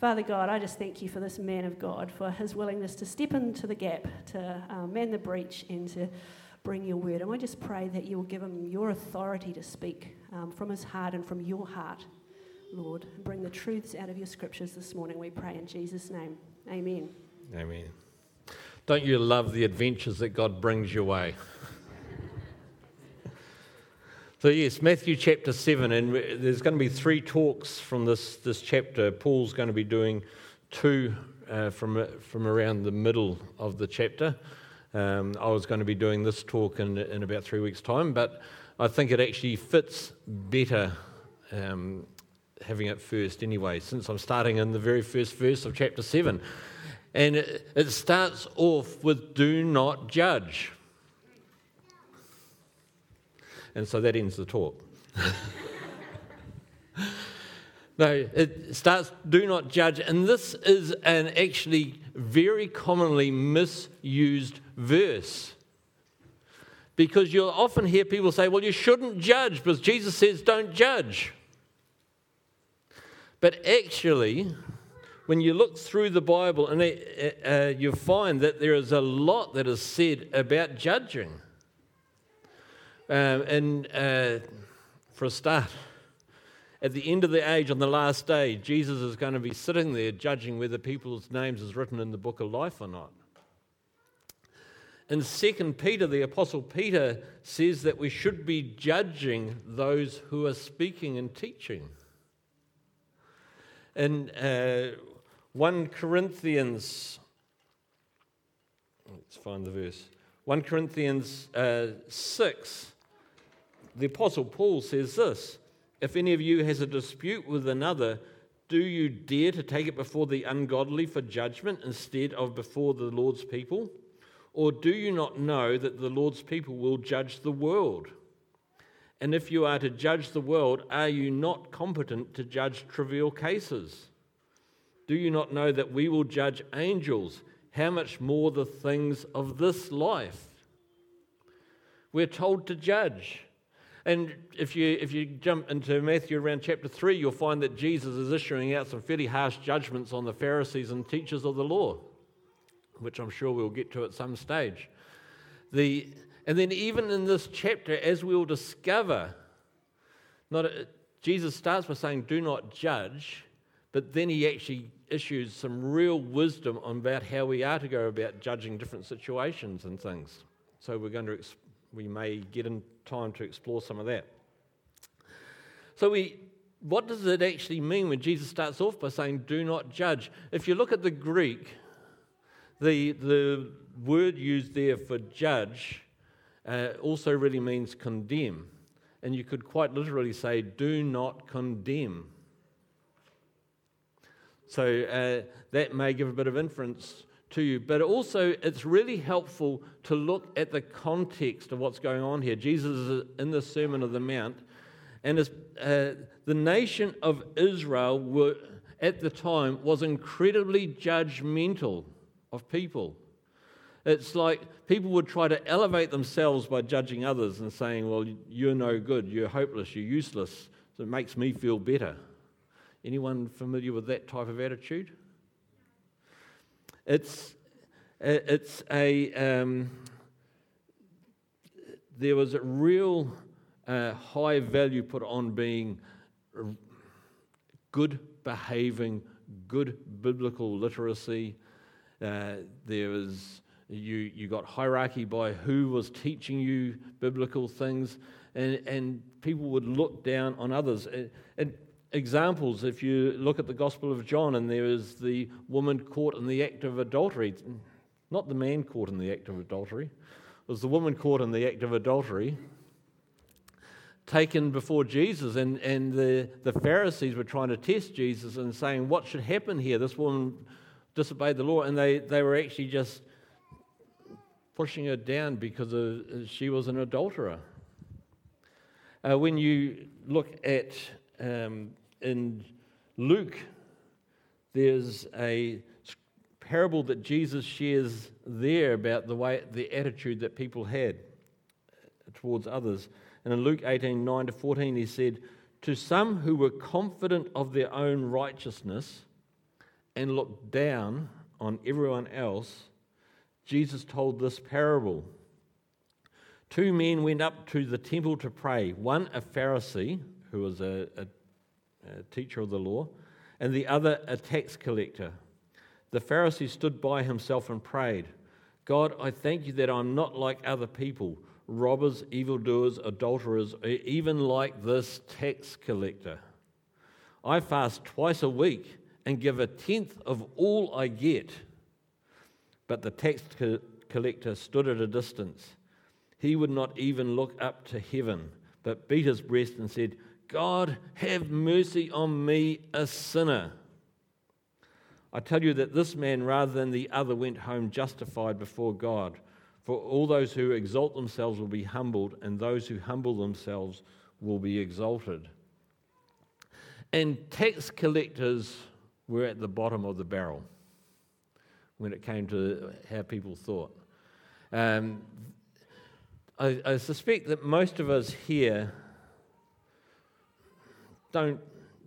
Father God, I just thank you for this man of God, for his willingness to step into the gap, to man the breach and to bring your word. And I just pray that you will give him your authority to speak from his heart and from your heart, Lord. And bring the truths out of your scriptures this morning, we pray in Jesus' name. Amen. Amen. Don't you love the adventures that God brings your way? So yes, Matthew chapter 7, and there's going to be three talks from this chapter. Paul's going to be doing two from around the middle of the chapter. I was going to be doing this talk in about 3 weeks' time, but I think it actually fits better having it first anyway, since I'm starting in the very first verse of chapter 7. And it starts off with, do not judge. And so that ends the talk. No, it starts, do not judge. And this is an actually very commonly misused verse. Because you'll often hear people say, well, you shouldn't judge, because Jesus says don't judge. But actually, when you look through the Bible, and you find that there is a lot that is said about judging. For a start, at the end of the age, on the last day, Jesus is going to be sitting there judging whether people's names is written in the book of life or not. In 2 Peter, the Apostle Peter says that we should be judging those who are speaking and teaching. In 1 Corinthians 6, the Apostle Paul says this, if any of you has a dispute with another, do you dare to take it before the ungodly for judgment instead of before the Lord's people? Or do you not know that the Lord's people will judge the world? And if you are to judge the world, are you not competent to judge trivial cases? Do you not know that we will judge angels? How much more the things of this life? We're told to judge. And if you jump into Matthew around chapter 3, you'll find that Jesus is issuing out some fairly harsh judgments on the Pharisees and teachers of the law, which I'm sure we'll get to at some stage. And then even in this chapter, as we'll discover, Jesus starts by saying, do not judge, but then he actually issues some real wisdom on about how we are to go about judging different situations and things. So we may get in time to explore some of that. So what does it actually mean when Jesus starts off by saying, do not judge? If you look at the Greek, the word used there for judge also really means condemn. And you could quite literally say, do not condemn. So that may give a bit of inference to you. But also, it's really helpful to look at the context of what's going on here. Jesus is in the Sermon on the Mount, and the nation of Israel at the time was incredibly judgmental of people. It's like people would try to elevate themselves by judging others and saying, well, you're no good, you're hopeless, you're useless, so it makes me feel better. Anyone familiar with that type of attitude? There was a real high value put on being good behaving, good biblical literacy. You got hierarchy by who was teaching you biblical things, and people would look down on others. And examples, if you look at the Gospel of John, and there is the woman caught in the act of adultery, not the man caught in the act of adultery, it was the woman caught in the act of adultery, taken before Jesus, and the Pharisees were trying to test Jesus and saying, what should happen here? This woman disobeyed the law, and they were actually just pushing her down because she was an adulterer. When you look at in Luke, there's a parable that Jesus shares there about the attitude that people had towards others. And in Luke 18:9-14, he said, to some who were confident of their own righteousness and looked down on everyone else, Jesus told this parable. Two men went up to the temple to pray, one a Pharisee, who was a teacher of the law, and the other a tax collector. The Pharisee stood by himself and prayed, God, I thank you that I'm not like other people, robbers, evildoers, adulterers, or even like this tax collector. I fast twice a week and give a tenth of all I get. But the tax collector stood at a distance. He would not even look up to heaven, but beat his breast and said, God, have mercy on me, a sinner. I tell you that this man, rather than the other, went home justified before God. For all those who exalt themselves will be humbled, and those who humble themselves will be exalted. And tax collectors were at the bottom of the barrel when it came to how people thought. I suspect that most of us here don't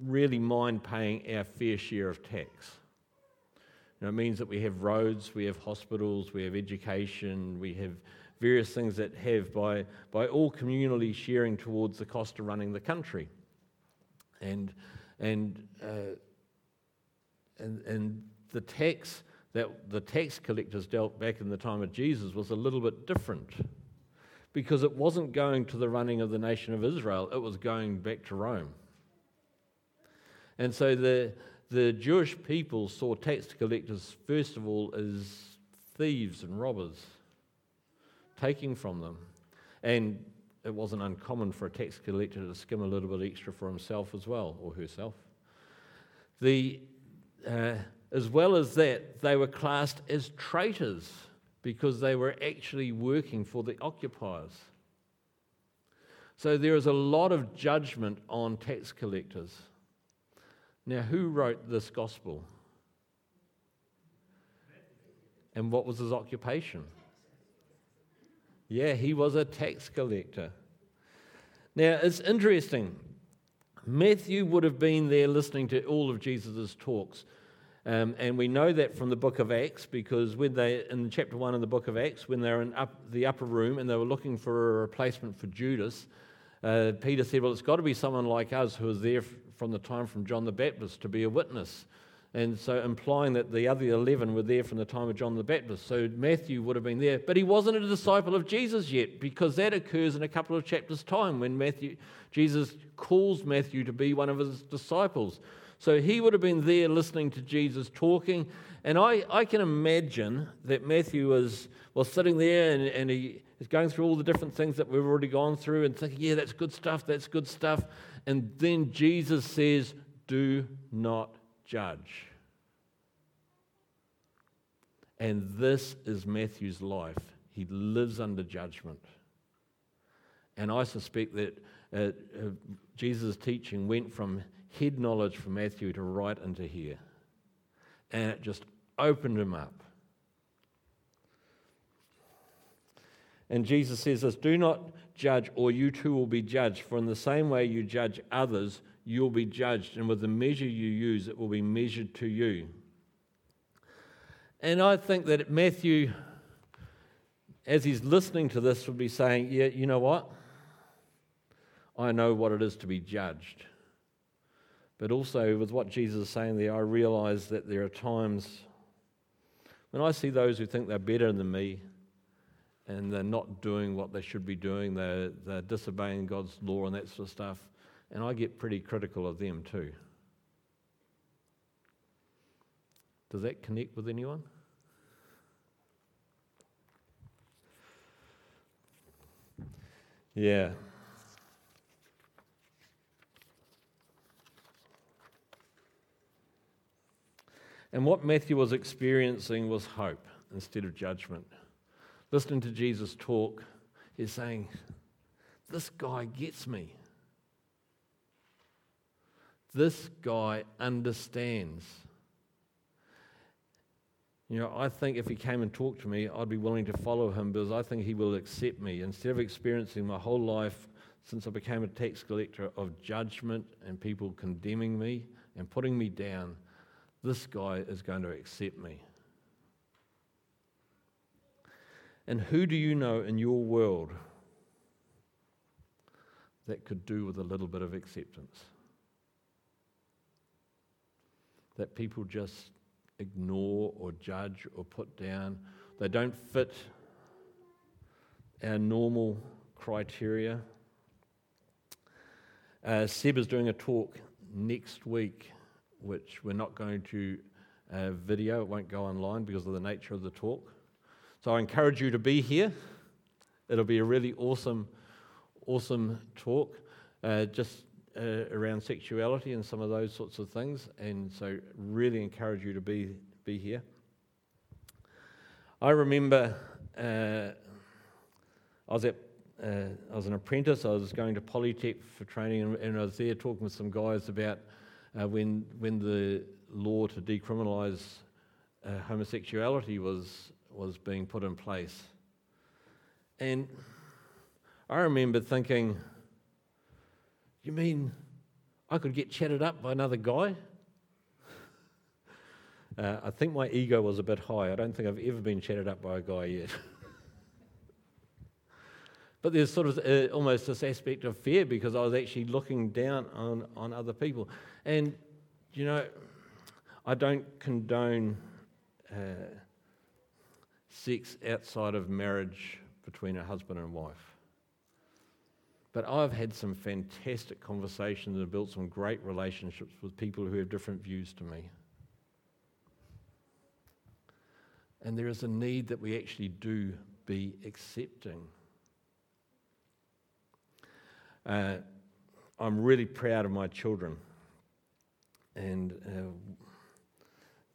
really mind paying our fair share of tax. You know, it means that we have roads, we have hospitals, we have education, we have various things that have by all communally sharing towards the cost of running the country. And the tax that the tax collectors dealt back in the time of Jesus was a little bit different, because it wasn't going to the running of the nation of Israel, it was going back to Rome. And so the Jewish people saw tax collectors, first of all, as thieves and robbers, taking from them. And it wasn't uncommon for a tax collector to skim a little bit extra for himself as well, or herself. As well as that, they were classed as traitors, because they were actually working for the occupiers. So there is a lot of judgment on tax collectors. Now, who wrote this gospel? And what was his occupation? Yeah, he was a tax collector. Now, it's interesting. Matthew would have been there listening to all of Jesus' talks. And we know that from the book of Acts, because when they, in chapter 1 of the book of Acts, when they were in the upper room and they were looking for a replacement for Judas, Peter said, well, it's got to be someone like us who was there from the time from John the Baptist to be a witness. And so implying that the other 11 were there from the time of John the Baptist. So Matthew would have been there, but he wasn't a disciple of Jesus yet, because that occurs in a couple of chapters' time when Jesus calls Matthew to be one of his disciples. So he would have been there listening to Jesus talking. And I can imagine that Matthew was sitting there and he is going through all the different things that we've already gone through and thinking, yeah, that's good stuff. And then Jesus says, do not judge. And this is Matthew's life. He lives under judgment. And I suspect that Jesus' teaching went from head knowledge from Matthew to right into here. And it just opened him up. And Jesus says this, do not judge, or you too will be judged. For in the same way you judge others, you'll be judged. And with the measure you use, it will be measured to you. And I think that Matthew, as he's listening to this, would be saying, yeah, you know what? I know what it is to be judged. But also with what Jesus is saying there, I realise that there are times when I see those who think they're better than me and they're not doing what they should be doing, they're disobeying God's law and that sort of stuff, and I get pretty critical of them too. Does that connect with anyone? Yeah. And what Matthew was experiencing was hope instead of judgment. Listening to Jesus talk, he's saying, this guy gets me. This guy understands. You know, I think if he came and talked to me, I'd be willing to follow him because I think he will accept me. Instead of experiencing my whole life since I became a tax collector of judgment and people condemning me and putting me down, this guy is going to accept me. And who do you know in your world that could do with a little bit of acceptance? That people just ignore or judge or put down. They don't fit our normal criteria. Seb is doing a talk next week, which we're not going to video. It won't go online because of the nature of the talk. So I encourage you to be here. It'll be a really awesome talk, around sexuality and some of those sorts of things. And so really encourage you to be here. I remember I was an apprentice. I was going to Polytech for training, and I was there talking with some guys about when the law to decriminalise homosexuality was being put in place. And I remember thinking, you mean I could get chatted up by another guy? I think my ego was a bit high. I don't think I've ever been chatted up by a guy yet. But there's sort of almost this aspect of fear, because I was actually looking down on other people. And, you know, I don't condone sex outside of marriage between a husband and wife. But I've had some fantastic conversations and built some great relationships with people who have different views to me. And there is a need that we actually do be accepting. I'm really proud of my children. And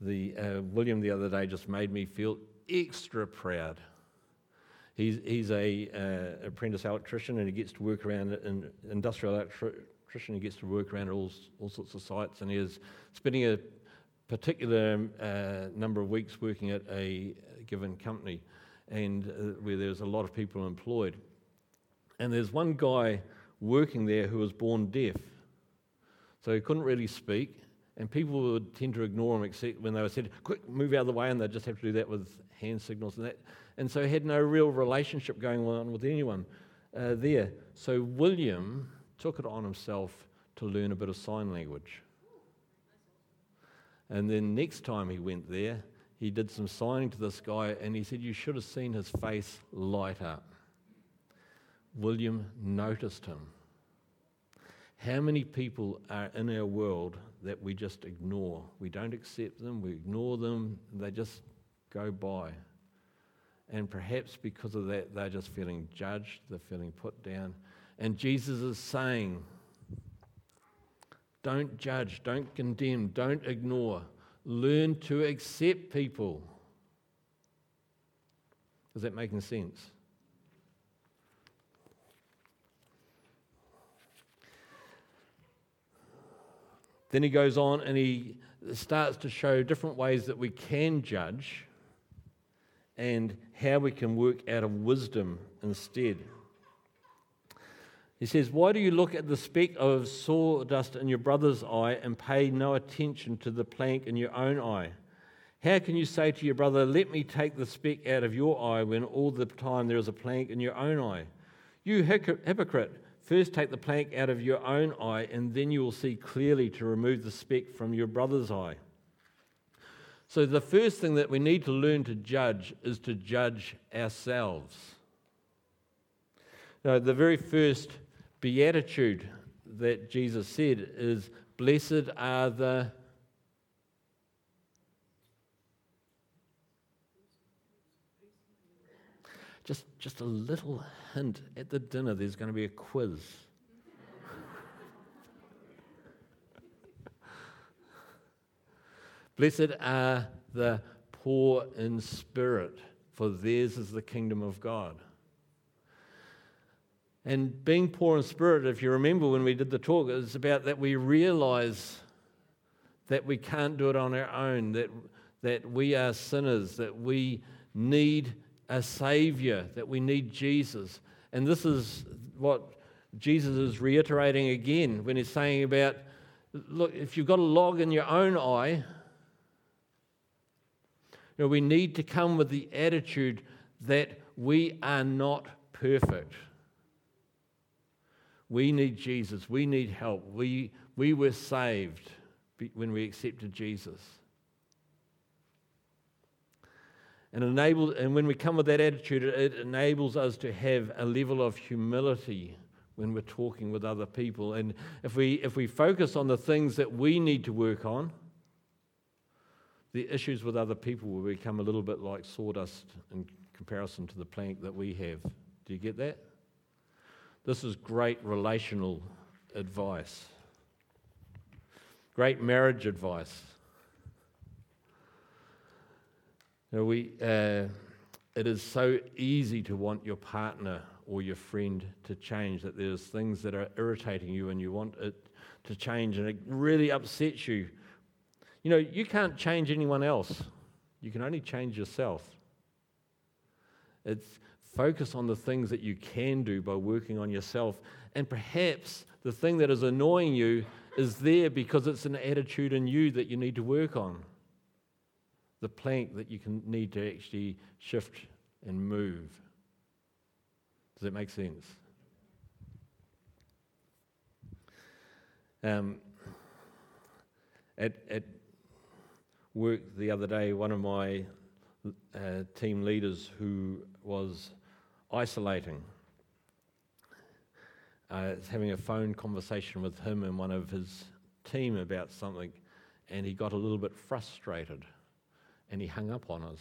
William the other day just made me feel extra proud. He's a apprentice electrician, and he gets to work around an industrial electrician. He gets to work around all sorts of sites, and he is spending a particular number of weeks working at a given company, and where there's a lot of people employed. And there's one guy working there who was born deaf, so he couldn't really speak, and people would tend to ignore him except when they were said, "Quick, move out of the way," and they just have to do that with hand signals and that. And so he had no real relationship going on with anyone there. So William took it on himself to learn a bit of sign language. And then next time he went there, he did some signing to this guy, and he said, you should have seen his face light up. William noticed him. How many people are in our world that we just ignore? We don't accept them, we ignore them, they just go by. And perhaps because of that, they're just feeling judged, they're feeling put down. And Jesus is saying, don't judge, don't condemn, don't ignore. Learn to accept people. Is that making sense? Then he goes on and he starts to show different ways that we can judge, and how we can work out of wisdom instead. He says, why do you look at the speck of sawdust in your brother's eye and pay no attention to the plank in your own eye? How can you say to your brother, let me take the speck out of your eye, when all the time there is a plank in your own eye? You hypocrite, first take the plank out of your own eye, and then you will see clearly to remove the speck from your brother's eye. So the first thing that we need to learn to judge is to judge ourselves. Now, the very first beatitude that Jesus said is, blessed are the just a little hint, at the dinner there's going to be a quiz. Blessed are the poor in spirit, for theirs is the kingdom of God. And being poor in spirit, if you remember when we did the talk, it's about that we realise that we can't do it on our own, that we are sinners, that we need a saviour, that we need Jesus. And this is what Jesus is reiterating again when he's saying about, look, if you've got a log in your own eye, You know, we need to come with the attitude that we are not perfect. We need Jesus. We need help. We were saved when we accepted Jesus. And when we come with that attitude, it enables us to have a level of humility when we're talking with other people. And if we focus on the things that we need to work on, the issues with other people will become a little bit like sawdust in comparison to the plank that we have. Do you get that? This is great relational advice. Great marriage advice. You know, it is so easy to want your partner or your friend to change, that there's things that are irritating you and you want it to change and it really upsets you. You know, you can't change anyone else. You can only change yourself. It's focus on the things that you can do by working on yourself, and perhaps the thing that is annoying you is there because it's an attitude in you that you need to work on. The plank that you can need to actually shift and move. Does that make sense? At work the other day, one of my team leaders who was isolating, I was having a phone conversation with him and one of his team about something, and he got a little bit frustrated and he hung up on us.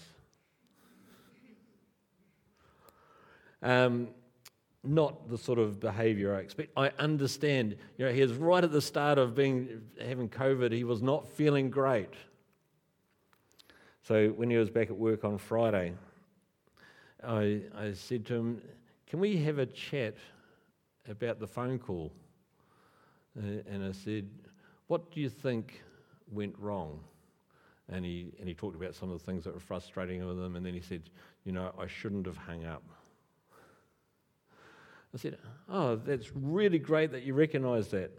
Not the sort of behaviour I expect. I understand. You know, he was right at the start of having COVID. He was not feeling great. So when he was back at work on Friday, I said to him, "Can we have a chat about the phone call?" And I said, "What do you think went wrong?" And he talked about some of the things that were frustrating with him. And then he said, "You know, I shouldn't have hung up." I said, "Oh, that's really great that you recognise that.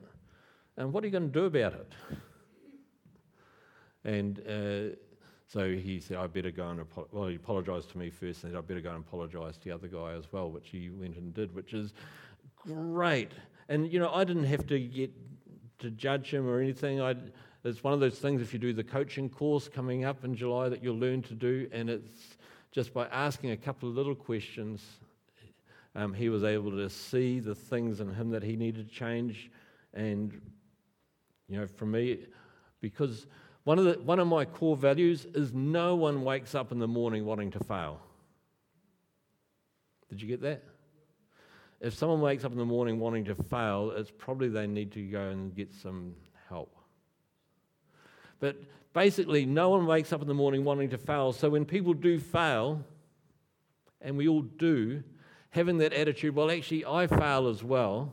And what are you going to do about it?" And so he said, "I better go and he apologised to me first, and said, "I better go and apologise to the other guy as well," which he went and did, which is great. And you know, I didn't have to get to judge him or anything. It's one of those things. If you do the coaching course coming up in July, that you'll learn to do, and it's just by asking a couple of little questions. He was able to see the things in him that he needed to change. And, you know, for me, because one of my core values is no one wakes up in the morning wanting to fail. Did you get that? If someone wakes up in the morning wanting to fail, it's probably they need to go and get some help. But basically, no one wakes up in the morning wanting to fail. So when people do fail, and we all do, having that attitude, well, actually, I fail as well.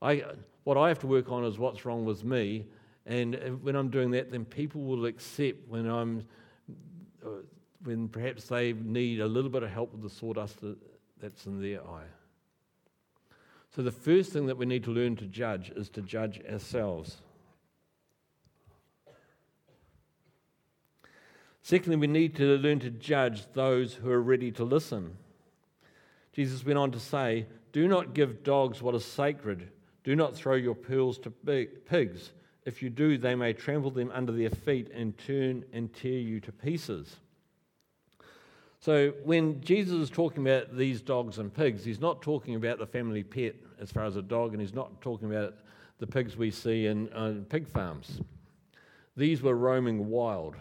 What I have to work on is what's wrong with me. And when I'm doing that, then people will accept when perhaps they need a little bit of help with the sawdust that's in their eye. So the first thing that we need to learn to judge is to judge ourselves. Secondly, we need to learn to judge those who are ready to listen. Jesus went on to say, "Do not give dogs what is sacred. Do not throw your pearls to pigs. If you do, they may trample them under their feet and turn and tear you to pieces." So when Jesus is talking about these dogs and pigs, he's not talking about the family pet as far as a dog, and he's not talking about the pigs we see in pig farms. These were roaming wild.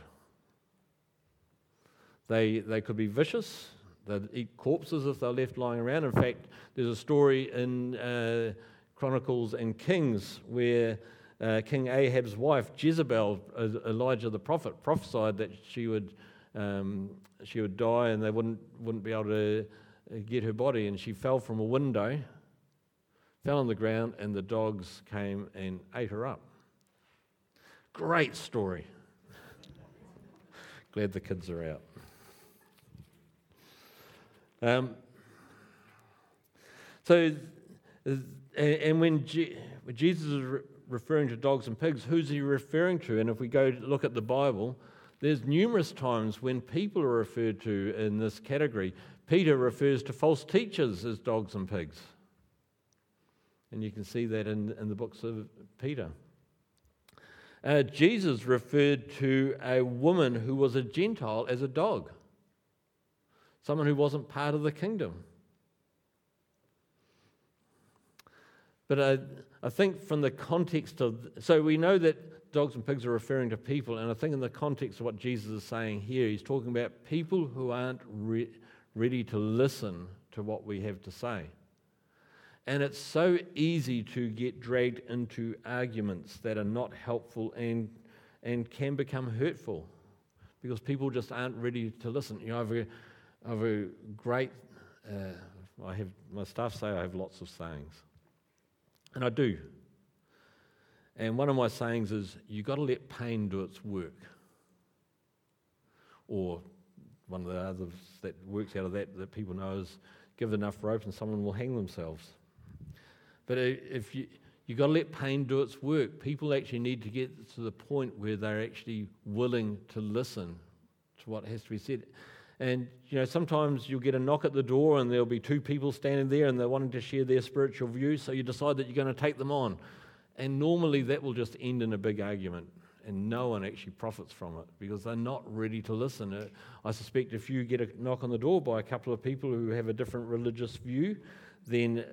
They could be vicious. They'd eat corpses if they're left lying around. In fact, there's a story in Chronicles and Kings where King Ahab's wife, Jezebel, Elijah the prophet, prophesied that she would die and they wouldn't be able to get her body. And she fell from a window, fell on the ground, and the dogs came and ate her up. Great story. Glad the kids are out. And when Jesus is referring to dogs and pigs, who's he referring to? And if we go look at the Bible, There's numerous times when people are referred to in this category. Peter refers to false teachers as dogs and pigs. And you can see that in the books of Peter. Jesus referred to a woman who was a Gentile as a dog, someone who wasn't part of the kingdom. But I think from the context of... So we know that dogs and pigs are referring to people, and I think in the context of what Jesus is saying here, he's talking about people who aren't ready to listen to what we have to say. And it's so easy to get dragged into arguments that are not helpful and can become hurtful because people just aren't ready to listen. You know, I have a great... I have my staff say I have lots of sayings. And I do. And one of my sayings is, you got to let pain do its work. Or one of the others that works out of that people know is, give enough rope and someone will hang themselves. But if you got to let pain do its work. People actually need to get to the point where they're actually willing to listen to what has to be said. And, you know, sometimes you'll get a knock at the door and there'll be two people standing there and they're wanting to share their spiritual views, so you decide that you're going to take them on. And normally that will just end in a big argument and no one actually profits from it because they're not ready to listen. I suspect if you get a knock on the door by a couple of people who have a different religious view, then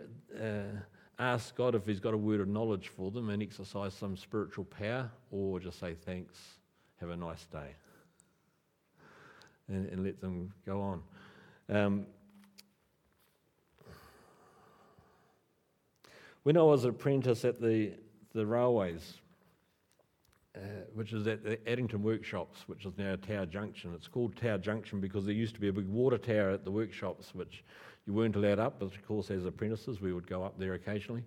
ask God if he's got a word of knowledge for them and exercise some spiritual power, or just say thanks, have a nice day. And let them go on. When I was an apprentice at the railways, which is at the Addington Workshops, which is now Tower Junction. It's called Tower Junction because there used to be a big water tower at the workshops, which you weren't allowed up, but of course as apprentices we would go up there occasionally.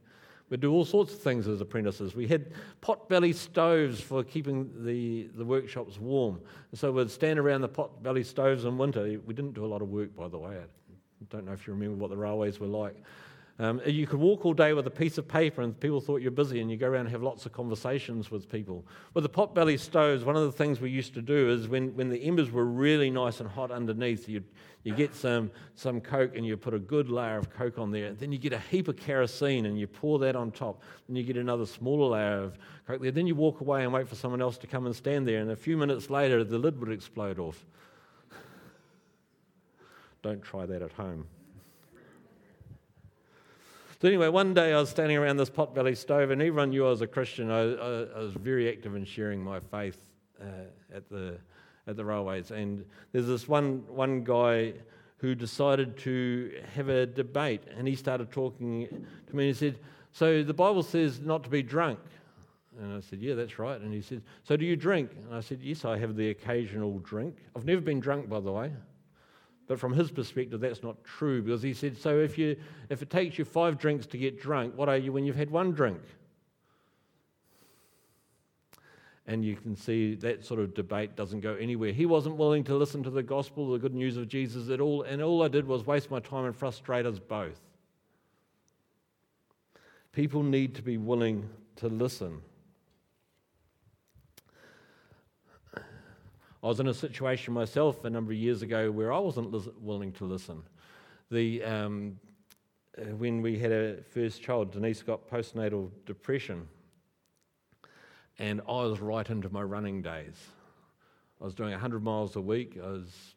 We'd do all sorts of things as apprentices. We had pot-belly stoves for keeping the workshops warm. So we'd stand around the pot-belly stoves in winter. We didn't do a lot of work, by the way. I don't know if you remember what the railways were like. You could walk all day with a piece of paper and people thought you're busy, and you go around and have lots of conversations with people. With the pot-belly stoves, one of the things we used to do is when the embers were really nice and hot underneath, you get some coke and you put a good layer of coke on there. Then you get a heap of kerosene and you pour that on top. Then you get another smaller layer of coke there. Then you walk away and wait for someone else to come and stand there, and a few minutes later the lid would explode off. Don't try that at home. So anyway, one day I was standing around this pot-belly stove and everyone knew I was a Christian. I was very active in sharing my faith at the railways. And there's this one guy who decided to have a debate, and he started talking to me and he said, so the Bible says not to be drunk. And I said, yeah, that's right. And he said, so do you drink? And I said, yes, I have the occasional drink. I've never been drunk, by the way. But from his perspective, that's not true, because he said, so if it takes you 5 drinks to get drunk, what are you when you've had 1 drink? And you can see that sort of debate doesn't go anywhere. He wasn't willing to listen to the gospel, the good news of Jesus at all, and all I did was waste my time and frustrate us both. People need to be willing to listen. I was in a situation myself a number of years ago where I wasn't willing to listen. When we had our first child, Denise got postnatal depression, and I was right into my running days. I was doing 100 miles a week.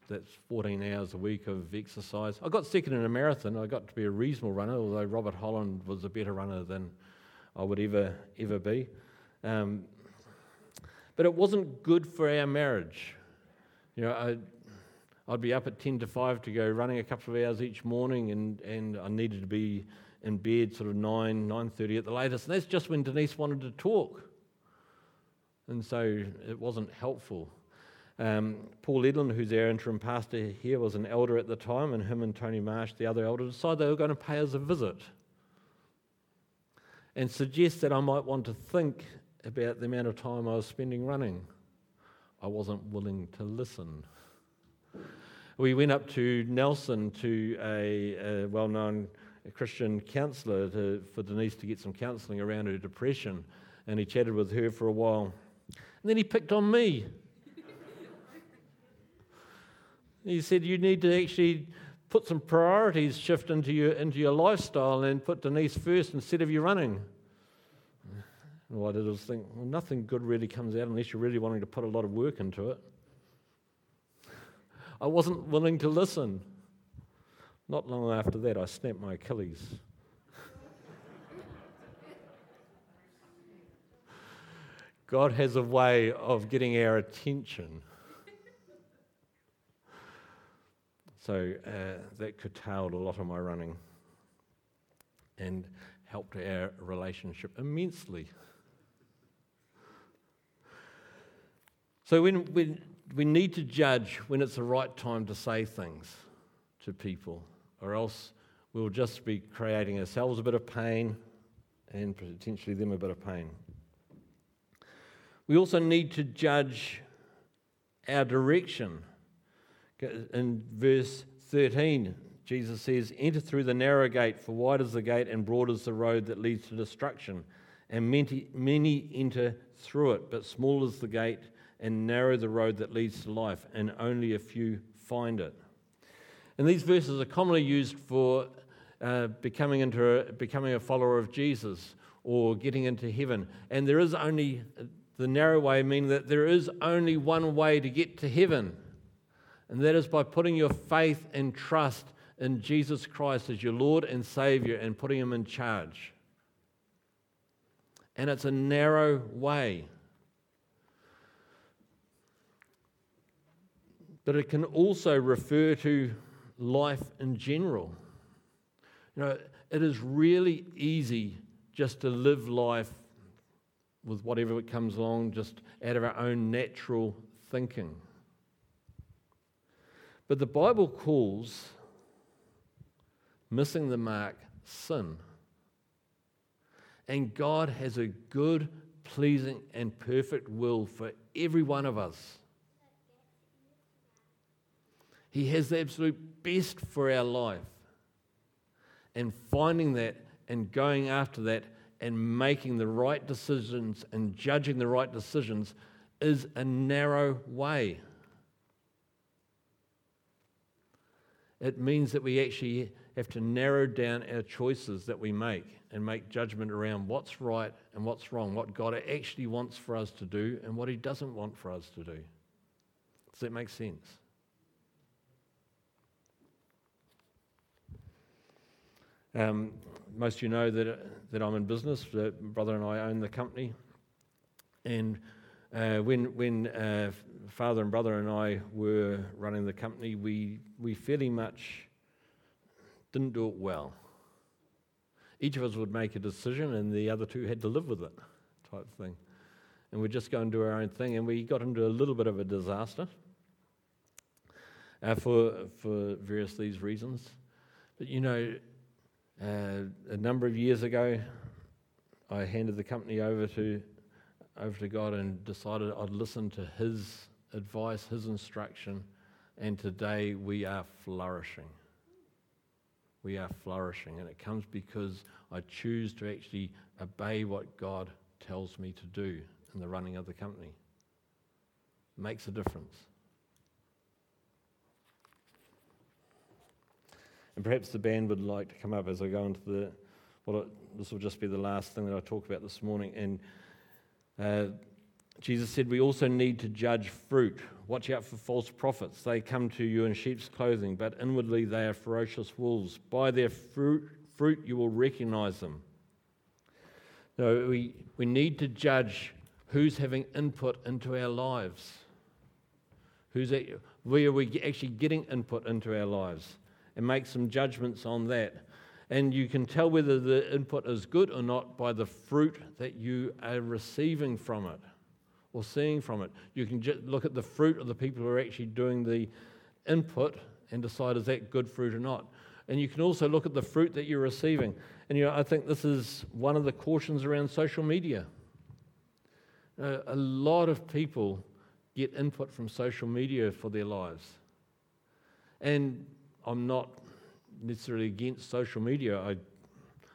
That's 14 hours a week of exercise. I got second in a marathon. I got to be a reasonable runner, although Robert Holland was a better runner than I would ever be. But it wasn't good for our marriage. You know, I'd be up at 10 to 5 to go running a couple of hours each morning, and I needed to be in bed sort of 9:30 at the latest. And that's just when Denise wanted to talk. And so it wasn't helpful. Paul Edlund, who's our interim pastor here, was an elder at the time, and him and Tony Marsh, the other elder, decided they were going to pay us a visit and suggest that I might want to think about the amount of time I was spending running. I wasn't willing to listen. We went up to Nelson to a well-known Christian counsellor for Denise to get some counselling around her depression, and he chatted with her for a while. And then he picked on me. He said you need to actually put some priorities, shift into your lifestyle, and put Denise first instead of you running. And what I did was think, well, nothing good really comes out unless you're really wanting to put a lot of work into it. I wasn't willing to listen. Not long after that, I snapped my Achilles. God has a way of getting our attention. So that curtailed a lot of my running and helped our relationship immensely. So when we need to judge when it's the right time to say things to people, or else we'll just be creating ourselves a bit of pain and potentially them a bit of pain. We also need to judge our direction. In verse 13, Jesus says, "Enter through the narrow gate, for wide is the gate and broad is the road that leads to destruction, and many enter through it, but small is the gate and narrow the road that leads to life, and only a few find it." And these verses are commonly used for becoming a follower of Jesus or getting into heaven. And there is only the narrow way, meaning that there is only one way to get to heaven. And that is by putting your faith and trust in Jesus Christ as your Lord and Savior and putting Him in charge. And it's a narrow way. But it can also refer to life in general. You know, it is really easy just to live life with whatever comes along, just out of our own natural thinking. But the Bible calls missing the mark sin. And God has a good, pleasing, and perfect will for every one of us. He has the absolute best for our life. And finding that and going after that and making the right decisions and judging the right decisions is a narrow way. It means that we actually have to narrow down our choices that we make and make judgment around what's right and what's wrong, what God actually wants for us to do and what He doesn't want for us to do. Does that make sense? Most of you know that I'm in business. My brother and I own the company. And when father and brother and I were running the company, we fairly much didn't do it well. Each of us would make a decision and the other two had to live with it, type thing. And we'd just go and do our own thing, and we got into a little bit of a disaster for various these reasons. But you know, a number of years ago, I handed the company over to God and decided I'd listen to His advice, His instruction, and today we are flourishing. We are flourishing, and it comes because I choose to actually obey what God tells me to do in the running of the company. It makes a difference. And perhaps the band would like to come up as I go into this will just be the last thing that I talk about this morning. And Jesus said we also need to judge fruit. Watch out for false prophets. They come to you in sheep's clothing, but inwardly they are ferocious wolves. By their fruit you will recognize them. So we need to judge who's having input into our lives. Where are we actually getting input into our lives? And make some judgments on that. And you can tell whether the input is good or not by the fruit that you are receiving from it or seeing from it. You can just look at the fruit of the people who are actually doing the input and decide is that good fruit or not. And you can also look at the fruit that you're receiving. And you know, I think this is one of the cautions around social media. A lot of people get input from social media for their lives. And I'm not necessarily against social media.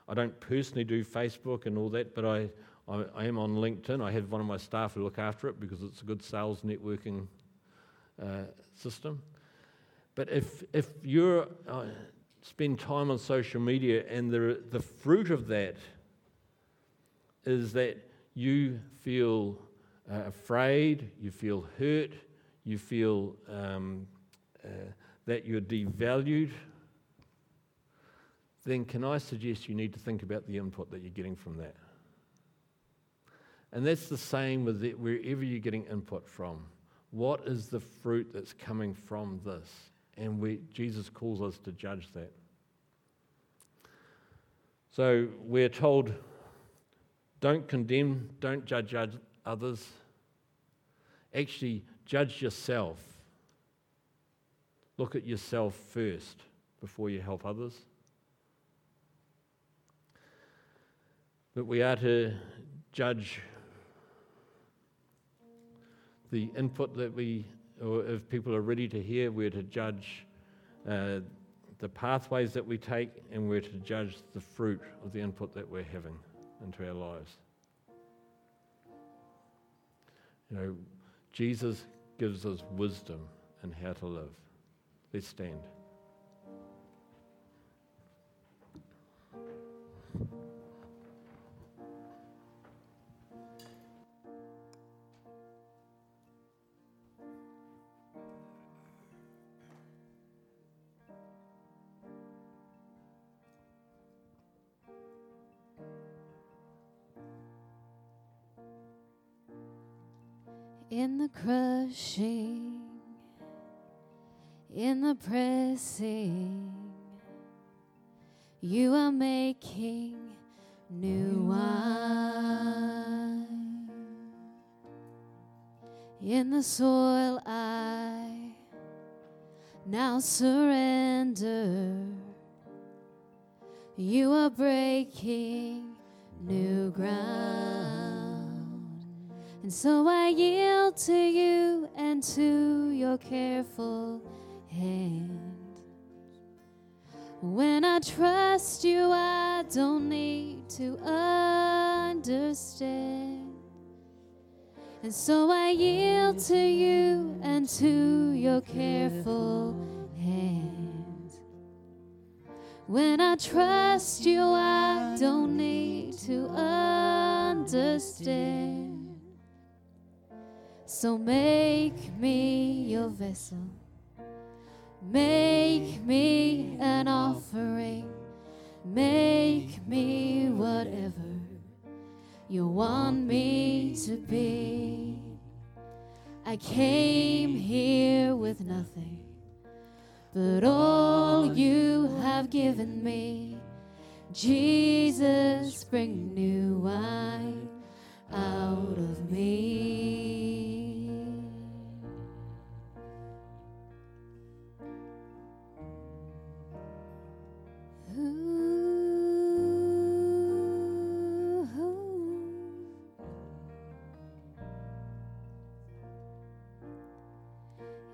I don't personally do Facebook and all that, but I am on LinkedIn. I have one of my staff who look after it because it's a good sales networking system. But if you spend time on social media and the fruit of that is that you feel afraid, you feel hurt, you feel that you're devalued, then can I suggest you need to think about the input that you're getting from that? And that's the same with it, wherever you're getting input from. What is the fruit that's coming from this? And Jesus calls us to judge that. So we're told, don't condemn, don't judge others. Actually, judge yourself. Look at yourself first before you help others. But we are to judge the input that or if people are ready to hear, we're to judge the pathways that we take, and we're to judge the fruit of the input that we're having into our lives. You know, Jesus gives us wisdom in how to live. Let's stand. In the crushing, in the pressing, you are making new wine. In the soil I now surrender, you are breaking new ground. And so I yield to you and to your careful hand. When I trust you, I don't need to understand. And so I yield to you and to your careful hand. When I trust you, I don't need to understand. So make me your vessel, make me an offering, make me whatever you want me to be. I came here with nothing, but all you have given me. Jesus, bring new wine out of me.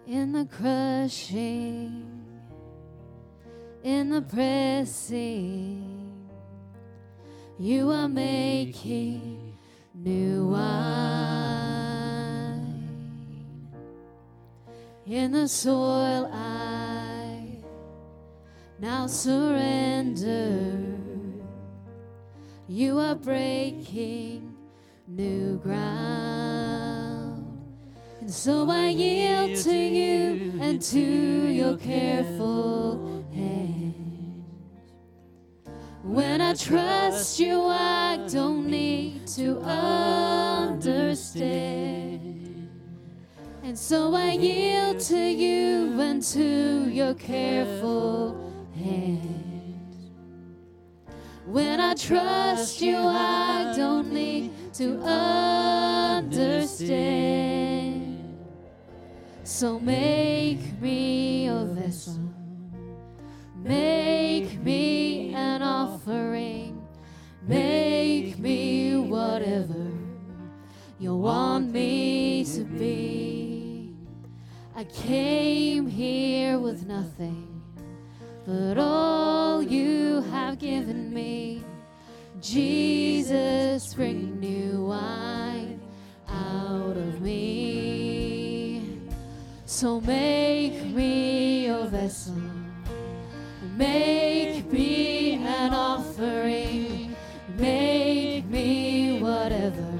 In the crushing, in the pressing, you are making new wine. In the soil I now surrender, you are breaking new ground. And so I yield to you and to your careful hand. When I trust you, I don't need to understand. And so I yield to you and to your careful hand. When I trust you, I don't need to understand. So make me a vessel, make me an offering, make me whatever you want me to be. I came here with nothing, but all you have given me. Jesus, bring new wine out of me. So make me your vessel, make me an offering, make me whatever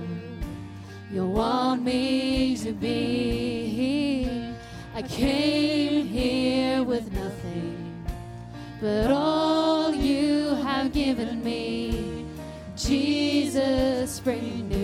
you want me to be. I came here with nothing, but all you have given me, Jesus, bring me.